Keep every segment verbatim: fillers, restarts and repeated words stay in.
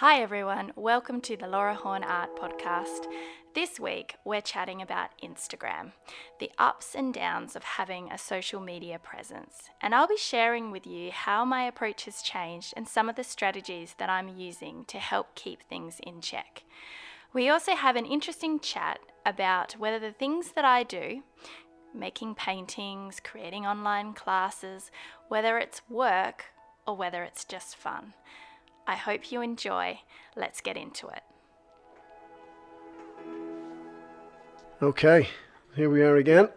Hi everyone, welcome to the Laura Horn Art podcast. This week we're chatting about Instagram, the ups and downs of having a social media presence, and I'll be sharing with you how my approach has changed and some of the strategies that I'm using to help keep things in check. We also have an interesting chat about whether the things that I do, making paintings, creating online classes, whether it's work or whether it's just fun. I hope you enjoy. Let's get into it. Okay, here we are again.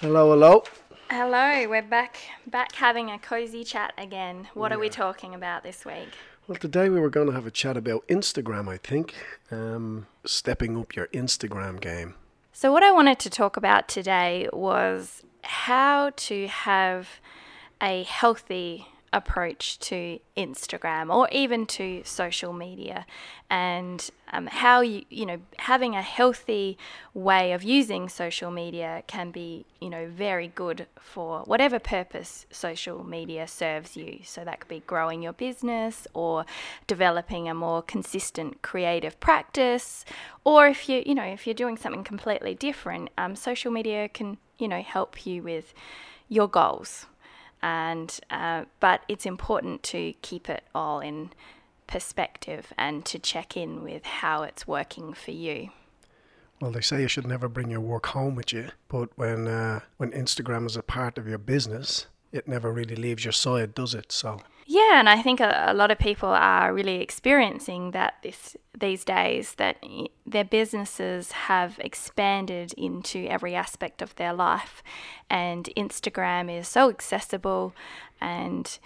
Hello, hello. Hello, we're back back having a cozy chat again. What yeah. are we talking about this week? Well, today we were going to have a chat about Instagram, I think. Um, stepping up your Instagram game. So what I wanted to talk about today was how to have a healthy approach to Instagram or even to social media, and um, how you you know having a healthy way of using social media can be you know very good for whatever purpose social media serves you. So that could be growing your business or developing a more consistent creative practice, or if you you know if you're doing something completely different, um, social media can you know help you with your goals. And uh, but it's important to keep it all in perspective and to check in with how it's working for you. Well, they say you should never bring your work home with you, but when uh, when Instagram is a part of your business, it never really leaves your side, does it? So yeah, and I think a, a lot of people are really experiencing that this these days, that their businesses have expanded into every aspect of their life, and Instagram is so accessible, and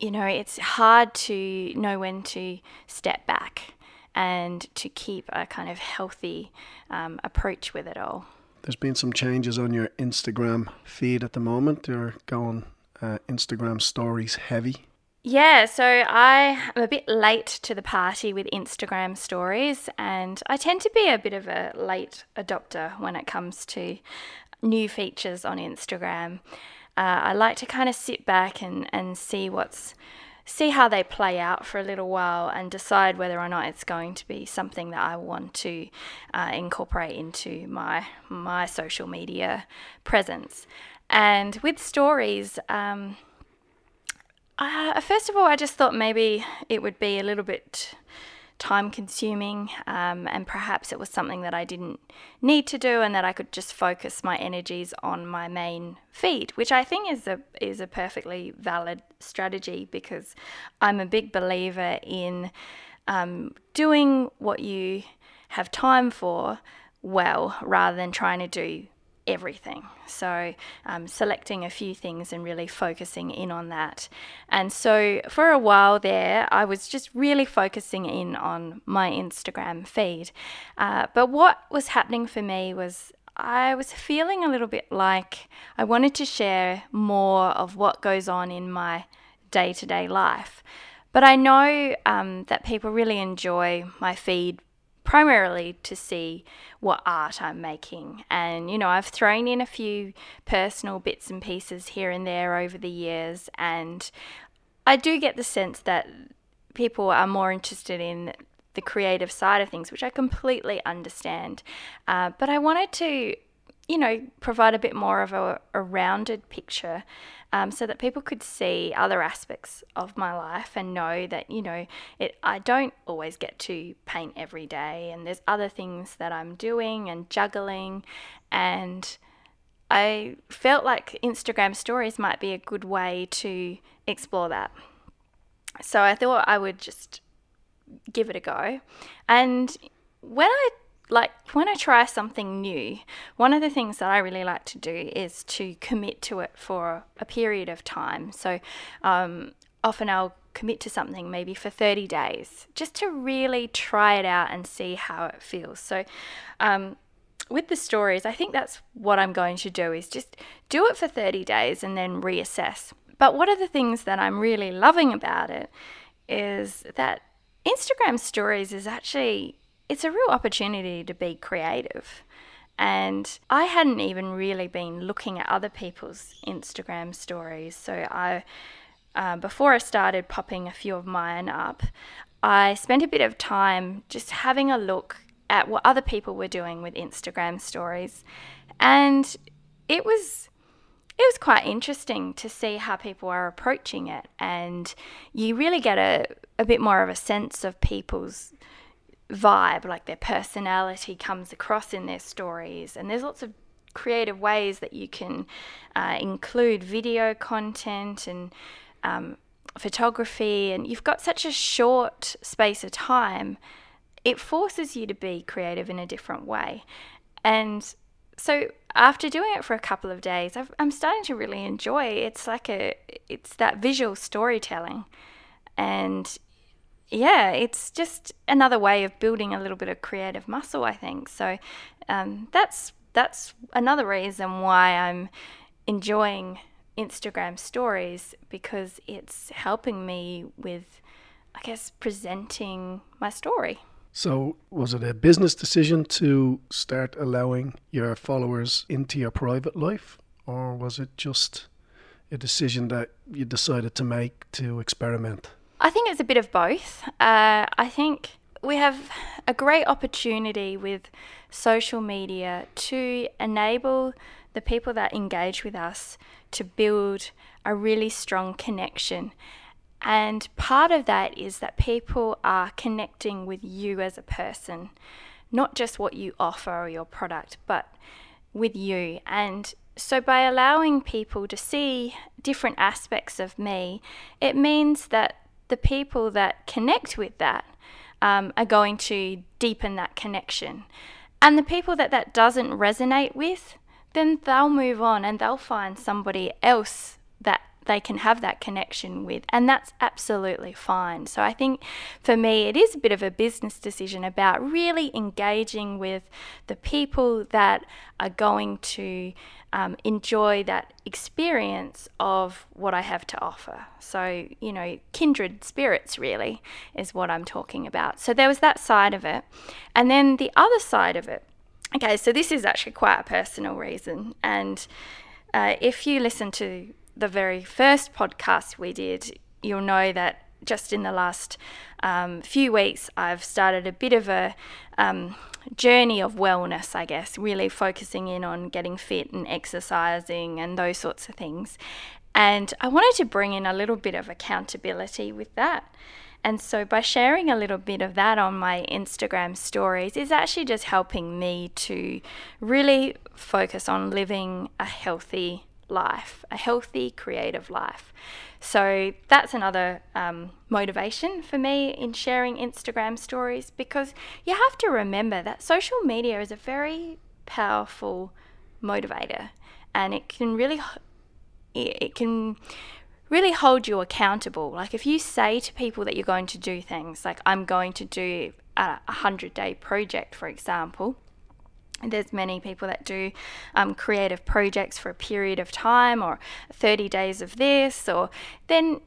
you know it's hard to know when to step back and to keep a kind of healthy um, approach with it all. There's been some changes on your Instagram feed at the moment. They're going uh, Instagram stories heavy. Yeah, so I am a bit late to the party with Instagram stories, and I tend to be a bit of a late adopter when it comes to new features on Instagram. Uh, I like to kind of sit back and, and see what's see how they play out for a little while and decide whether or not it's going to be something that I want to uh, incorporate into my my social media presence. And with stories, um, Uh, first of all, I just thought maybe it would be a little bit time-consuming, um, and perhaps it was something that I didn't need to do, and that I could just focus my energies on my main feed, which I think is a is a perfectly valid strategy, because I'm a big believer in um, doing what you have time for well, rather than trying to do everything. So um, selecting a few things and really focusing in on that. And so for a while there, I was just really focusing in on my Instagram feed. Uh, but what was happening for me was I was feeling a little bit like I wanted to share more of what goes on in my day-to-day life. But I know um, that people really enjoy my feed primarily to see what art I'm making. And, you know, I've thrown in a few personal bits and pieces here and there over the years, and I do get the sense that people are more interested in the creative side of things, which I completely understand. Uh, but I wanted to, you know, provide a bit more of a, a rounded picture, um, so that people could see other aspects of my life and know that, you know, it, I don't always get to paint every day, and there's other things that I'm doing and juggling. And I felt like Instagram stories might be a good way to explore that. So I thought I would just give it a go. And when I Like when I try something new, one of the things that I really like to do is to commit to it for a period of time. So um, often I'll commit to something maybe for thirty days, just to really try it out and see how it feels. So um, with the stories, I think that's what I'm going to do, is just do it for thirty days and then reassess. But one of the things that I'm really loving about it is that Instagram stories is actually... it's a real opportunity to be creative. And I hadn't even really been looking at other people's Instagram stories. So I, uh, before I started popping a few of mine up, I spent a bit of time just having a look at what other people were doing with Instagram stories, and it was it was quite interesting to see how people are approaching it, and you really get a, a bit more of a sense of people's vibe, like their personality comes across in their stories. And there's lots of creative ways that you can uh, include video content and um, photography, and you've got such a short space of time, it forces you to be creative in a different way. And so after doing it for a couple of days, I've, I'm starting to really enjoy it. It's like a, it's that visual storytelling. And yeah, it's just another way of building a little bit of creative muscle, I think. So um, that's that's another reason why I'm enjoying Instagram stories, because it's helping me with, I guess, presenting my story. So was it a business decision to start allowing your followers into your private life, or was it just a decision that you decided to make to experiment? I think it's a bit of both. Uh, I think we have a great opportunity with social media to enable the people that engage with us to build a really strong connection. And part of that is that people are connecting with you as a person, not just what you offer or your product, but with you. And so by allowing people to see different aspects of me, it means that the people that connect with that um, are going to deepen that connection. And the people that that doesn't resonate with, then they'll move on and they'll find somebody else that they can have that connection with, and that's absolutely fine. So I think for me it is a bit of a business decision about really engaging with the people that are going to um, enjoy that experience of what I have to offer. So, you know, kindred spirits really is what I'm talking about. So there was that side of it. And then the other side of it, okay, so this is actually quite a personal reason, and uh, if you listen to the very first podcast we did, you'll know that just in the last um, few weeks I've started a bit of a um, journey of wellness, I guess, really focusing in on getting fit and exercising and those sorts of things. And I wanted to bring in a little bit of accountability with that. And so by sharing a little bit of that on my Instagram stories, it's actually just helping me to really focus on living a healthy life, a healthy creative life. So that's another um, motivation for me in sharing Instagram stories, because you have to remember that social media is a very powerful motivator, and it can really it can really hold you accountable. Like if you say to people that you're going to do things, like I'm going to do a hundred-day project, for example. There's many people that do um, creative projects for a period of time, or thirty days of this, or then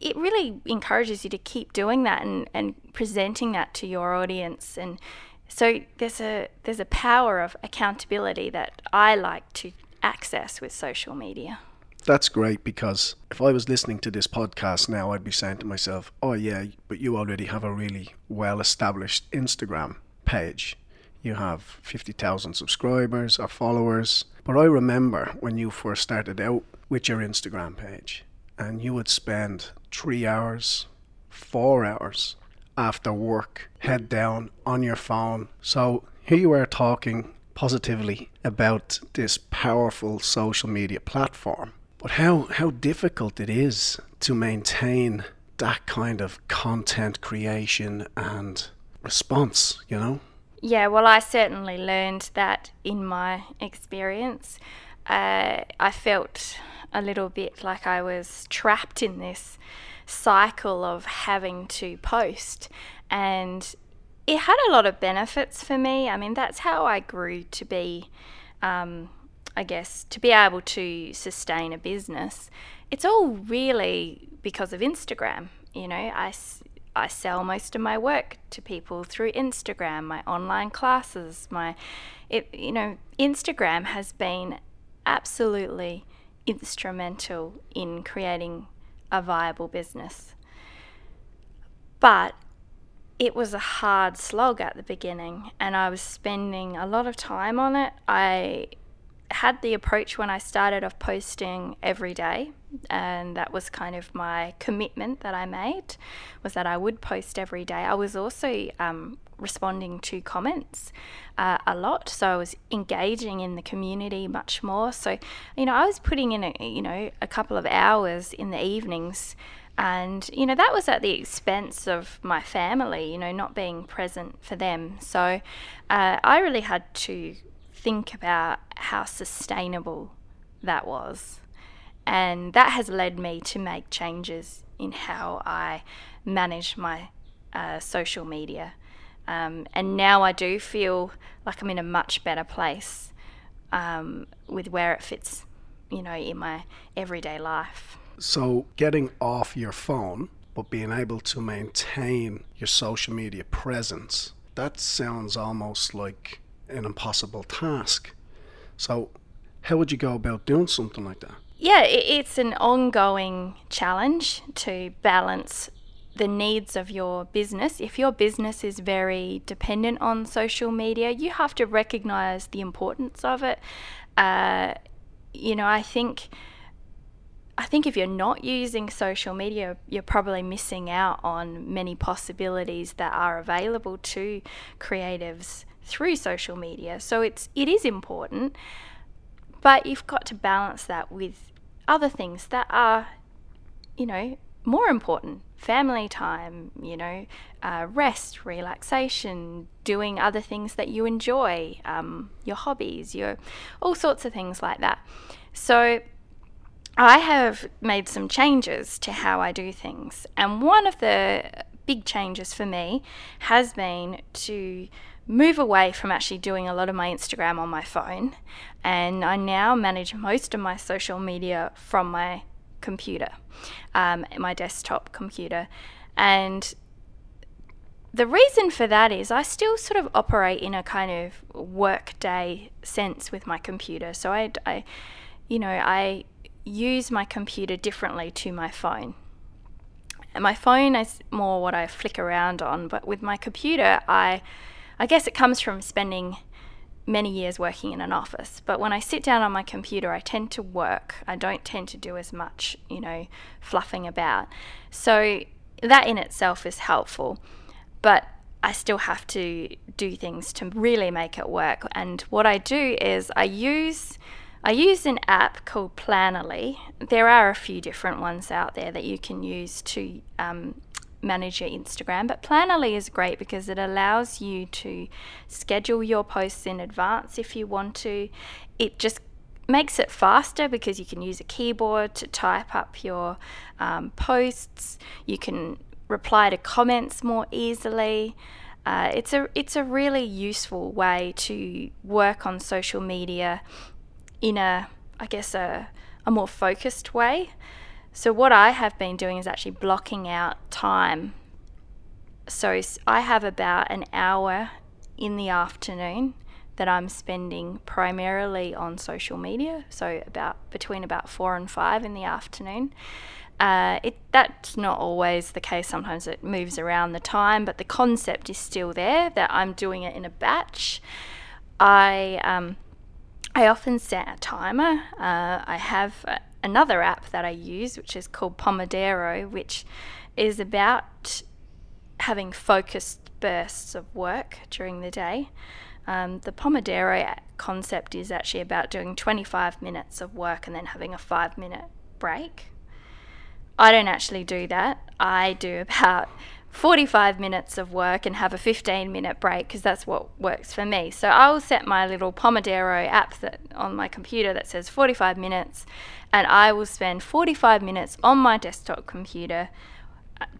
it really encourages you to keep doing that and, and presenting that to your audience. And so there's a there's a power of accountability that I like to access with social media. That's great, because if I was listening to this podcast now, I'd be saying to myself, oh yeah, but you already have a really well-established Instagram page. You have fifty thousand subscribers or followers. But I remember when you first started out with your Instagram page, and you would spend three hours, four hours after work, head down on your phone. So here you are talking positively about this powerful social media platform. But how, how difficult it is to maintain that kind of content creation and response, you know? Yeah, well, I certainly learned that in my experience. Uh, I felt a little bit like I was trapped in this cycle of having to post, and it had a lot of benefits for me. I mean, that's how I grew to be, um, I guess, to be able to sustain a business. It's all really because of Instagram, you know. I... I sell most of my work to people through Instagram, my online classes, my, it, you know, Instagram has been absolutely instrumental in creating a viable business. But it was a hard slog at the beginning, and I was spending a lot of time on it. I had the approach when I started of posting every day, and that was kind of my commitment that I made, was that I would post every day. I was also um, responding to comments uh, a lot, so I was engaging in the community much more. So, you know, I was putting in a, you know, a couple of hours in the evenings, and, you know, that was at the expense of my family, you know, not being present for them. So uh, I really had to think about how sustainable that was, and that has led me to make changes in how I manage my uh, social media, um, and now I do feel like I'm in a much better place um, with where it fits, you know, in my everyday life. So getting off your phone but being able to maintain your social media presence, that sounds almost like an impossible task. So how would you go about doing something like that? Yeah, it's an ongoing challenge to balance the needs of your business. If your business is very dependent on social media, you have to recognize the importance of it. Uh, you know, I think I think if you're not using social media, you're probably missing out on many possibilities that are available to creatives through social media. So it's it is important, but you've got to balance that with other things that are, you know, more important. Family time, you know, uh, rest, relaxation, doing other things that you enjoy, um, your hobbies, your all sorts of things like that. So I have made some changes to how I do things, and one of the big changes for me has been to move away from actually doing a lot of my Instagram on my phone, and I now manage most of my social media from my computer, um, my desktop computer. And the reason for that is I still sort of operate in a kind of workday sense with my computer. So I, I you know, I use my computer differently to my phone. And my phone is more what I flick around on, but with my computer, I I guess it comes from spending many years working in an office. But when I sit down on my computer, I tend to work. I don't tend to do as much, you know, fluffing about. So that in itself is helpful, but I still have to do things to really make it work. And what I do is I use I use an app called Plannerly. There are a few different ones out there that you can use to um, manage your Instagram, but Plannerly is great because it allows you to schedule your posts in advance if you want to. It just makes it faster because you can use a keyboard to type up your um, posts. You can reply to comments more easily. Uh, it's a it's a really useful way to work on social media in a, I guess, a, a more focused way. So what I have been doing is actually blocking out time. So I have about an hour in the afternoon that I'm spending primarily on social media, so about between about four and five in the afternoon. Uh, it, that's not always the case. Sometimes it moves around the time, but the concept is still there, that I'm doing it in a batch. I, um, I often set a timer. Uh, I have... A, Another app that I use, which is called Pomodoro, which is about having focused bursts of work during the day. Um, the Pomodoro concept is actually about doing twenty-five minutes of work and then having a five minute break. I don't actually do that. I do about forty-five minutes of work and have a fifteen minute break because that's what works for me. So I'll set my little Pomodoro app that on my computer that says forty-five minutes, and I will spend forty-five minutes on my desktop computer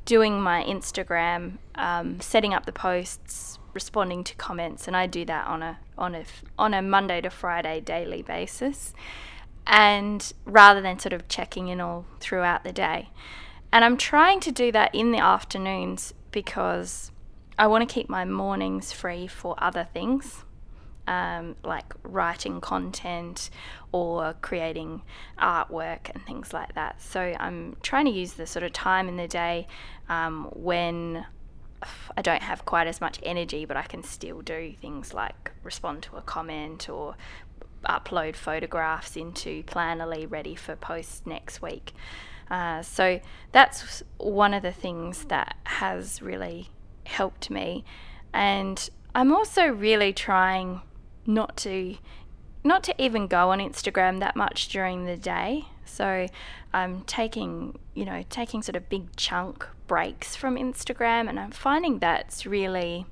doing my Instagram, um, setting up the posts, responding to comments, and I do that on a on a on a Monday to Friday daily basis, and rather than sort of checking in all throughout the day. And I'm trying to do that in the afternoons because I want to keep my mornings free for other things, um, like writing content or creating artwork and things like that. So I'm trying to use the sort of time in the day um, when I don't have quite as much energy, but I can still do things like respond to a comment or upload photographs into Plannerly ready for posts next week. Uh, so that's one of the things that has really helped me. And I'm also really trying not to not to even go on Instagram that much during the day. So I'm taking, you know, taking sort of big chunk breaks from Instagram, and I'm finding that's really,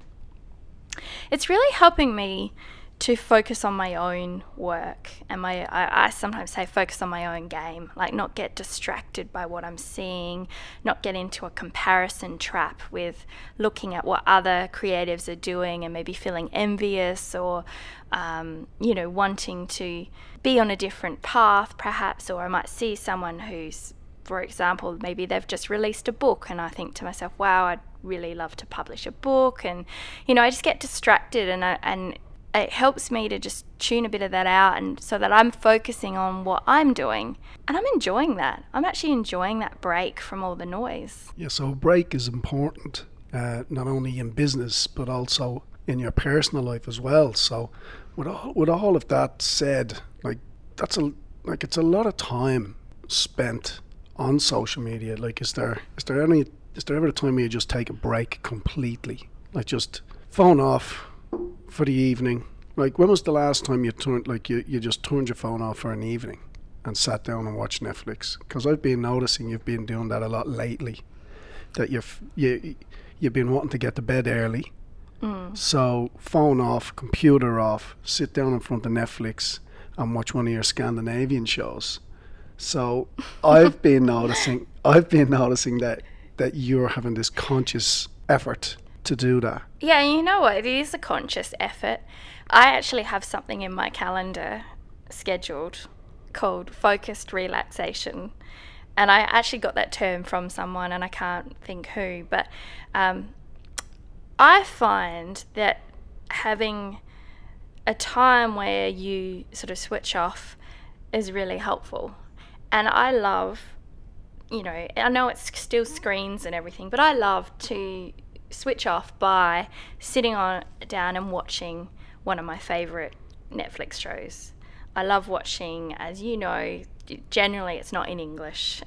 it's really helping me to focus on my own work and my, I, I sometimes say focus on my own game, like not get distracted by what I'm seeing, not get into a comparison trap with looking at what other creatives are doing and maybe feeling envious or, um, you know, wanting to be on a different path perhaps, or I might see someone who's, for example, maybe they've just released a book and I think to myself, wow, I'd really love to publish a book. And, you know, I just get distracted, and I, and it helps me to just tune a bit of that out, and so that I'm focusing on what I'm doing, and I'm enjoying that. I'm actually enjoying that break from all the noise. Yeah, so break is important, uh, not only in business, but also in your personal life as well. So with all, with all of that said, like that's a, like it's a lot of time spent on social media. Like is there, is there any, is there ever a time where you just take a break completely? Like just phone off for the evening? Like when was the last time you turned, like you, you just turned your phone off for an evening and sat down and watched Netflix? Because I've been noticing you've been doing that a lot lately, that you've you, you've been wanting to get to bed early. Mm. So phone off, computer off, sit down in front of Netflix and watch one of your Scandinavian shows. So I've been noticing I've been noticing that that you're having this conscious effort to do that. Yeah, you know what? It is a conscious effort. I actually have something in my calendar scheduled called focused relaxation. And I actually got that term from someone, and I can't think who, but um, I find that having a time where you sort of switch off is really helpful. And I love, you know, I know it's still screens and everything, but I love to switch off by sitting on down and watching one of my favorite Netflix shows. I love watching, as you know, generally it's not in English.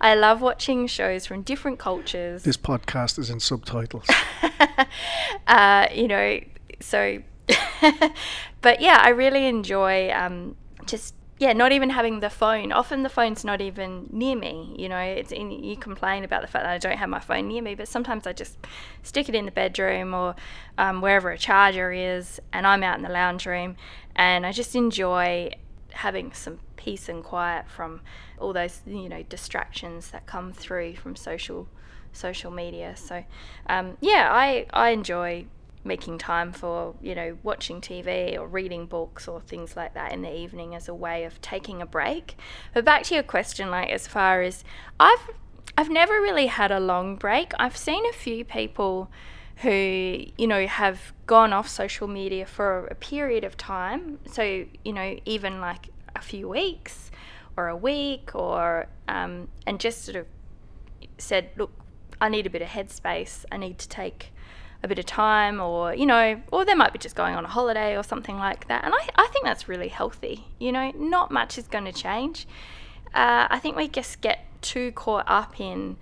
I love watching shows from different cultures. This podcast is in subtitles. uh, you know, so, but yeah, I really enjoy um, just Yeah, not even having the phone. Often the phone's not even near me. You know, it's in, you complain about the fact that I don't have my phone near me, but sometimes I just stick it in the bedroom or um, wherever a charger is, and I'm out in the lounge room, and I just enjoy having some peace and quiet from all those, you know, distractions that come through from social social media. So, um, yeah, I, I enjoy making time for, you know, watching T V or reading books or things like that in the evening as a way of taking a break. But back to your question, like as far as I've I've never really had a long break. I've seen a few people who, you know, have gone off social media for a period of time. So, you know, even like a few weeks or a week or um, and just sort of said, look, I need a bit of headspace. I need to take a bit of time, or you know, or they might be just going on a holiday or something like that, and I, I think that's really healthy. You know, not much is going to change. Uh, I think we just get too caught up in,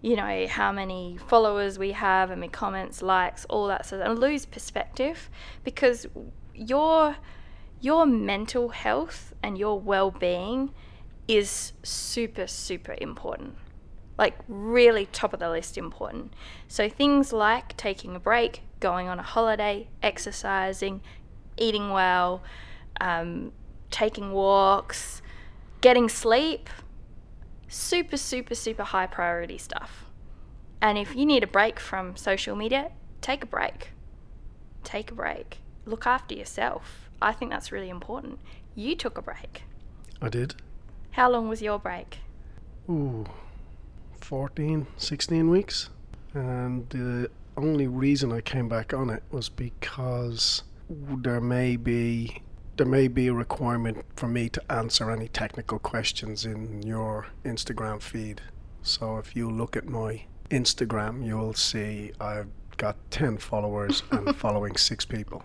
you know, how many followers we have and my comments, likes, all that sort of, and lose perspective, because your your mental health and your well-being is super super important. Like really top of the list important. So things like taking a break, going on a holiday, exercising, eating well, um, taking walks, getting sleep, super, super, super high priority stuff. And if you need a break from social media, take a break. Take a break. Look after yourself. I think that's really important. You took a break. I did. How long was your break? Ooh. fourteen, sixteen weeks, and the only reason I came back on it was because there may be there may be a requirement for me to answer any technical questions in your Instagram feed. So if you look at my Instagram, you'll see I've got ten followers and following six people.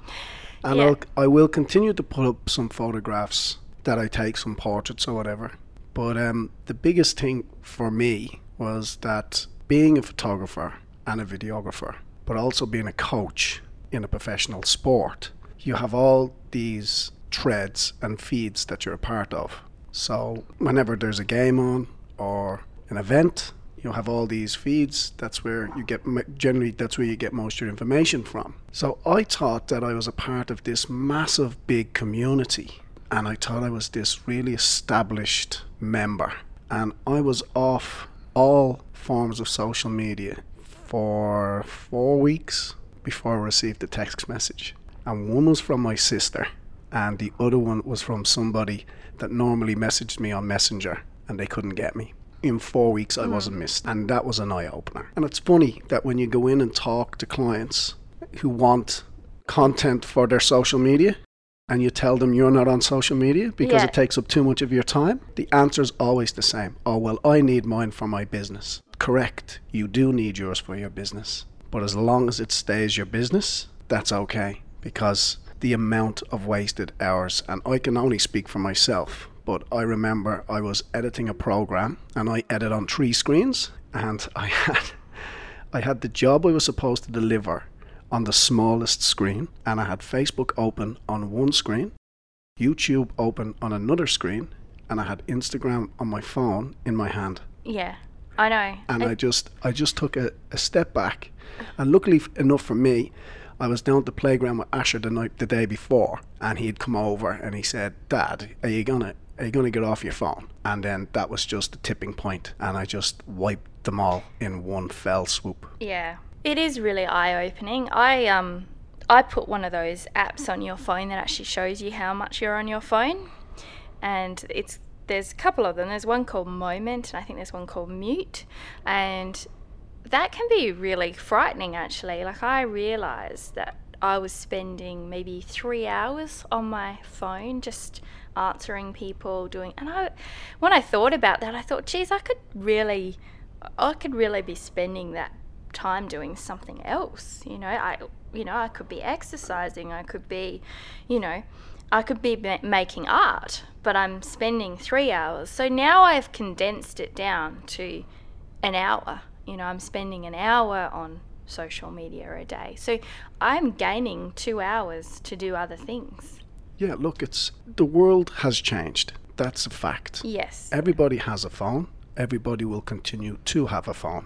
And yeah. I'll, I will continue to put up some photographs that I take, some portraits or whatever. But um, the biggest thing for me was that being a photographer and a videographer, but also being a coach in a professional sport, you have all these threads and feeds that you're a part of. So whenever there's a game on or an event, you have all these feeds. That's where you get, generally, that's where you get most of your information from. So I thought that I was a part of this massive, big community, and I thought I was this really established member. And I was off all forms of social media for four weeks before I received a text message. And one was from my sister, and the other one was from somebody that normally messaged me on Messenger, and they couldn't get me. In four weeks, I wasn't missed. And that was an eye-opener. And it's funny that when you go in and talk to clients who want content for their social media, and you tell them you're not on social media because yeah. it takes up too much of your time, the answer is always the same. Oh, well, I need mine for my business. Correct. You do need yours for your business. But as long as it stays your business, that's okay. Because the amount of wasted hours, and I can only speak for myself, but I remember I was editing a program, and I edit on three screens, and I had I had the job I was supposed to deliver on the smallest screen, and I had Facebook open on one screen, YouTube open on another screen, and I had Instagram on my phone in my hand. Yeah, I know. And I, I just I just took a, a step back, and luckily enough for me, I was down at the playground with Asher the night the day before, and he'd come over and he said, "Dad, are you gonna are you gonna get off your phone?" And then that was just the tipping point, and I just wiped them all in one fell swoop. Yeah, it is really eye-opening. I um I put one of those apps on your phone that actually shows you how much you're on your phone, and it's there's a couple of them. There's one called Moment, and I think there's one called Mute, and that can be really frightening, actually. Like, I realised that I was spending maybe three hours on my phone just answering people, doing... And I, when I thought about that, I thought, geez, I could really... I could really be spending that time doing something else, you know? I, you know, I could be exercising, I could be, you know... I could be ma- making art, but I'm spending three hours. So now I've condensed it down to an hour. You know, I'm spending an hour on social media a day. So I'm gaining two hours to do other things. Yeah, look, it's the world has changed. That's a fact. Yes. Everybody has a phone. Everybody will continue to have a phone.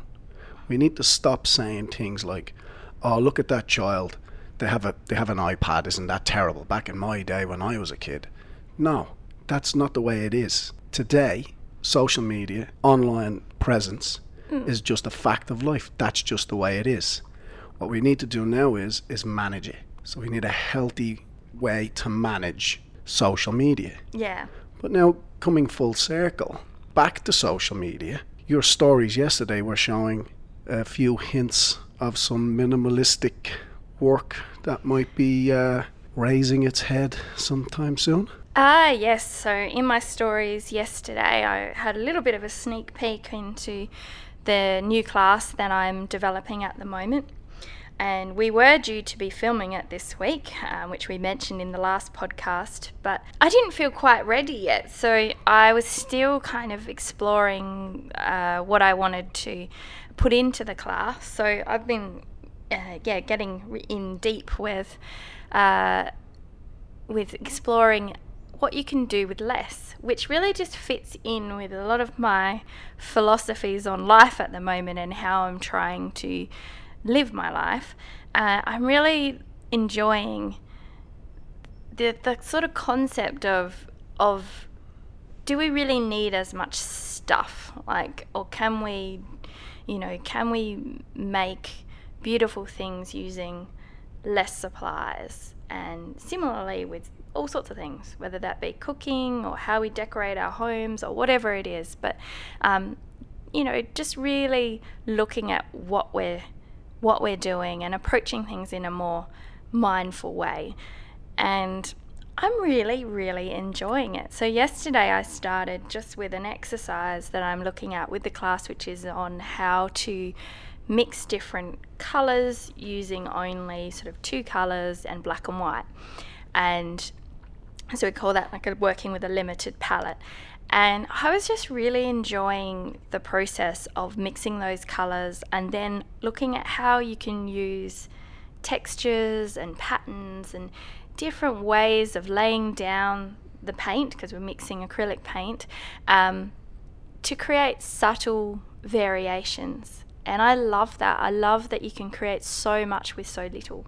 We need to stop saying things like, oh, look at that child. They have a they have an iPad. Isn't that terrible? Back in my day when I was a kid. No, that's not the way it is. Today, social media, online presence, is just a fact of life. That's just the way it is. What we need to do now is is manage it. So we need a healthy way to manage social media. Yeah. But now, coming full circle, back to social media, your stories yesterday were showing a few hints of some minimalistic work that might be uh, raising its head sometime soon. Ah, yes. So in my stories yesterday, I had a little bit of a sneak peek into the new class that I'm developing at the moment, and we were due to be filming it this week, um, which we mentioned in the last podcast, but I didn't feel quite ready yet, so I was still kind of exploring uh, what I wanted to put into the class. So I've been uh, yeah getting in deep with uh, with exploring what you can do with less, which really just fits in with a lot of my philosophies on life at the moment and how I'm trying to live my life. Uh, I'm really enjoying the, the sort of concept of, of do we really need as much stuff? Like, or can we, you know, can we make beautiful things using less supplies? And similarly with all sorts of things, whether that be cooking or how we decorate our homes or whatever it is. But, um, you know, just really looking at what we're, what we're doing and approaching things in a more mindful way. And I'm really, really enjoying it. So yesterday I started just with an exercise that I'm looking at with the class, which is on how to mix different colors using only sort of two colors and black and white. And so we call that like a working with a limited palette. And I was just really enjoying the process of mixing those colors and then looking at how you can use textures and patterns and different ways of laying down the paint, because we're mixing acrylic paint, um, to create subtle variations. And I love that. I love that you can create so much with so little.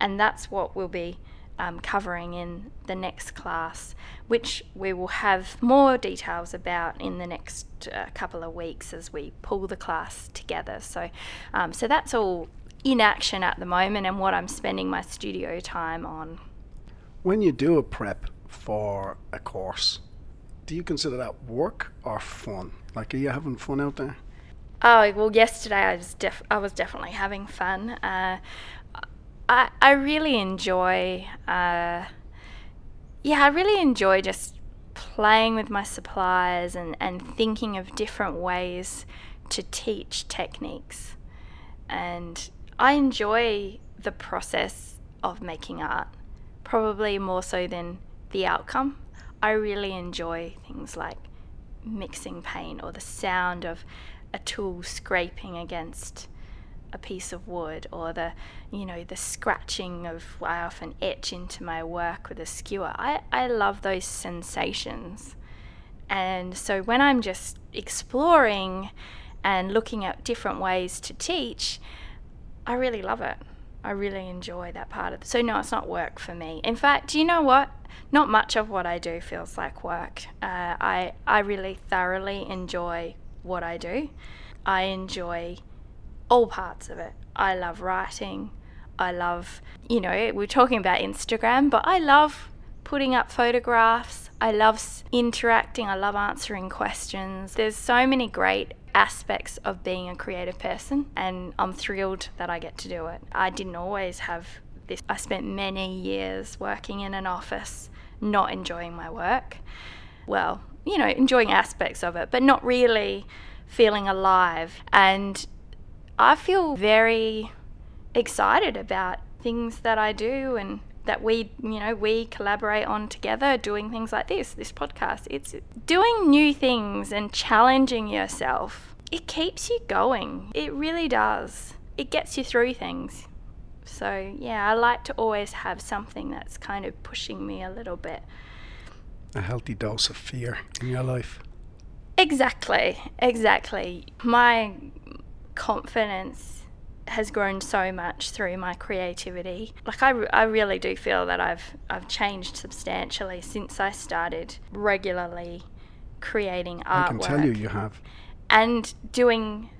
And that's what we'll be Um, covering in the next class, which we will have more details about in the next uh, couple of weeks as we pull the class together. So um, so that's all in action at the moment and what I'm spending my studio time on. When you do a prep for a course, do you consider that work or fun? Like, are you having fun out there? Oh, well, yesterday I was, def I was definitely having fun. Uh, I, I really enjoy, uh, yeah, I really enjoy just playing with my supplies and, and thinking of different ways to teach techniques. And I enjoy the process of making art, probably more so than the outcome. I really enjoy things like mixing paint or the sound of a tool scraping against a piece of wood, or the you know the scratching of what I often etch into my work with a skewer. I, I love those sensations, and so when I'm just exploring and looking at different ways to teach, I really love it. I really enjoy that part of it. So no, it's not work for me. In fact, you know what? Not much of what I do feels like work. Uh, I, I really thoroughly enjoy what I do. I enjoy all parts of it. I love writing. I love, you know, we're talking about Instagram, but I love putting up photographs. I love interacting. I love answering questions. There's so many great aspects of being a creative person, and I'm thrilled that I get to do it. I didn't always have this. I spent many years working in an office, not enjoying my work. Well, you know, enjoying aspects of it, but not really feeling alive. And I feel very excited about things that I do and that we, you know, we collaborate on together, doing things like this, this podcast. It's doing new things and challenging yourself. It keeps you going. It really does. It gets you through things. So yeah, I like to always have something that's kind of pushing me a little bit. A healthy dose of fear in your life. Exactly, exactly. My confidence has grown so much through my creativity. Like I, I really do feel that I've I've changed substantially since I started regularly creating artwork. I can tell you, you have. And doing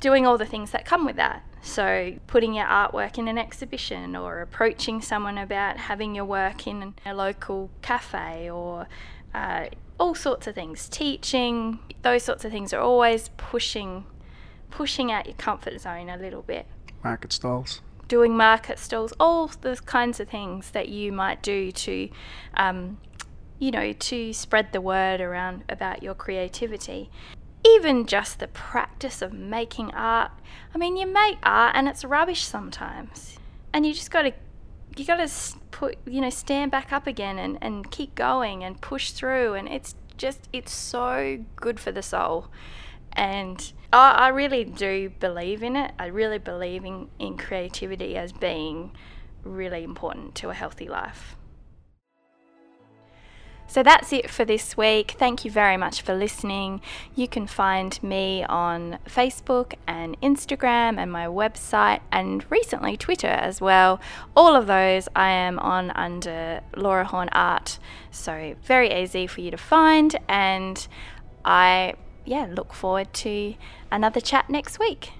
doing all the things that come with that. So putting your artwork in an exhibition, or approaching someone about having your work in a local cafe, or uh, all sorts of things. Teaching, those sorts of things are always pushing pushing out your comfort zone a little bit. Market stalls. Doing market stalls, all those kinds of things that you might do to, um, you know, to spread the word around about your creativity. Even just the practice of making art. I mean, you make art and it's rubbish sometimes. And you just got to, you got to put, you know, stand back up again and, and keep going and push through. And it's just, it's so good for the soul. And I really do believe in it. I really believe in, in creativity as being really important to a healthy life. So that's it for this week. Thank you very much for listening. You can find me on Facebook and Instagram and my website, and recently Twitter as well. All of those I am on under Laura Horn Art. So very easy for you to find, and I... yeah, look forward to another chat next week.